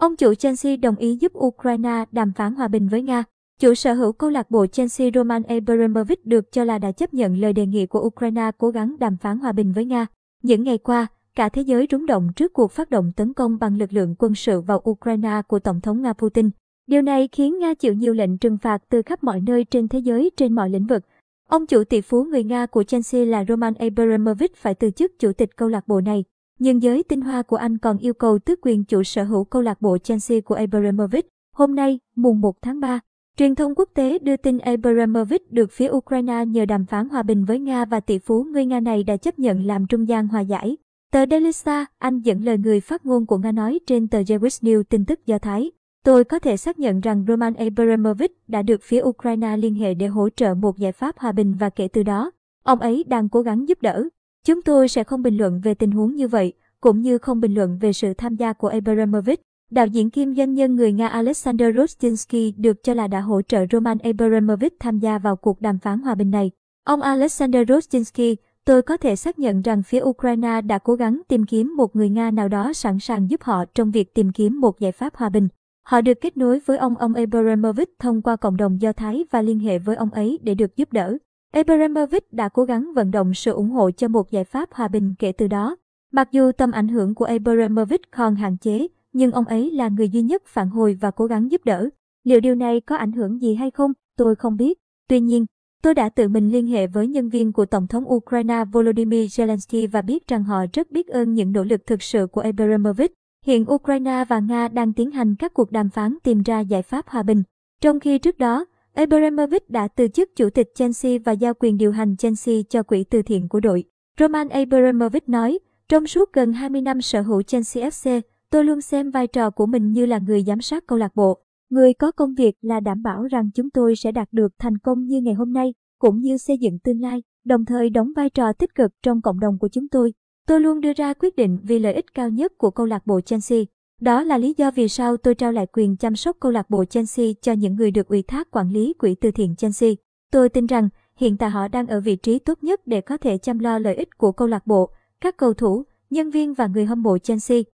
Ông chủ Chelsea đồng ý giúp Ukraine đàm phán hòa bình với Nga. Chủ sở hữu câu lạc bộ Chelsea Roman Abramovich được cho là đã chấp nhận lời đề nghị của Ukraine cố gắng đàm phán hòa bình với Nga. Những ngày qua, cả thế giới rúng động trước cuộc phát động tấn công bằng lực lượng quân sự vào Ukraine của Tổng thống Nga Putin. Điều này khiến Nga chịu nhiều lệnh trừng phạt từ khắp mọi nơi trên thế giới trên mọi lĩnh vực. Ông chủ tỷ phú người Nga của Chelsea là Roman Abramovich phải từ chức chủ tịch câu lạc bộ này. Nhưng giới tinh hoa của Anh còn yêu cầu tước quyền chủ sở hữu câu lạc bộ Chelsea của Abramovich. Hôm nay, mùng 1 tháng 3, truyền thông quốc tế đưa tin Abramovich được phía Ukraine nhờ đàm phán hòa bình với Nga và tỷ phú người Nga này đã chấp nhận làm trung gian hòa giải. Tờ Delisa, Anh dẫn lời người phát ngôn của Nga nói trên tờ Jewish News tin tức Do Thái. Tôi có thể xác nhận rằng Roman Abramovich đã được phía Ukraine liên hệ để hỗ trợ một giải pháp hòa bình và kể từ đó, ông ấy đang cố gắng giúp đỡ. Chúng tôi sẽ không bình luận về tình huống như vậy, cũng như không bình luận về sự tham gia của Abramovich. Đạo diễn kiêm doanh nhân người Nga Alexander Rostinsky được cho là đã hỗ trợ Roman Abramovich tham gia vào cuộc đàm phán hòa bình này. Ông Alexander Rostinsky, tôi có thể xác nhận rằng phía Ukraine đã cố gắng tìm kiếm một người Nga nào đó sẵn sàng giúp họ trong việc tìm kiếm một giải pháp hòa bình. Họ được kết nối với ông Abramovich thông qua cộng đồng Do Thái và liên hệ với ông ấy để được giúp đỡ. Abramovich đã cố gắng vận động sự ủng hộ cho một giải pháp hòa bình kể từ đó. Mặc dù tầm ảnh hưởng của Abramovich còn hạn chế, nhưng ông ấy là người duy nhất phản hồi và cố gắng giúp đỡ. Liệu điều này có ảnh hưởng gì hay không? Tôi không biết. Tuy nhiên, tôi đã tự mình liên hệ với nhân viên của Tổng thống Ukraine Volodymyr Zelensky và biết rằng họ rất biết ơn những nỗ lực thực sự của Abramovich. Hiện Ukraine và Nga đang tiến hành các cuộc đàm phán tìm ra giải pháp hòa bình. Trong khi trước đó, Abramovich đã từ chức chủ tịch Chelsea và giao quyền điều hành Chelsea cho quỹ từ thiện của đội. Roman Abramovich nói, trong suốt gần 20 năm sở hữu Chelsea FC, tôi luôn xem vai trò của mình như là người giám sát câu lạc bộ. Người có công việc là đảm bảo rằng chúng tôi sẽ đạt được thành công như ngày hôm nay, cũng như xây dựng tương lai, đồng thời đóng vai trò tích cực trong cộng đồng của chúng tôi. Tôi luôn đưa ra quyết định vì lợi ích cao nhất của câu lạc bộ Chelsea. Đó là lý do vì sao tôi trao lại quyền chăm sóc câu lạc bộ Chelsea cho những người được ủy thác quản lý quỹ từ thiện Chelsea. Tôi tin rằng hiện tại họ đang ở vị trí tốt nhất để có thể chăm lo lợi ích của câu lạc bộ, các cầu thủ, nhân viên và người hâm mộ Chelsea.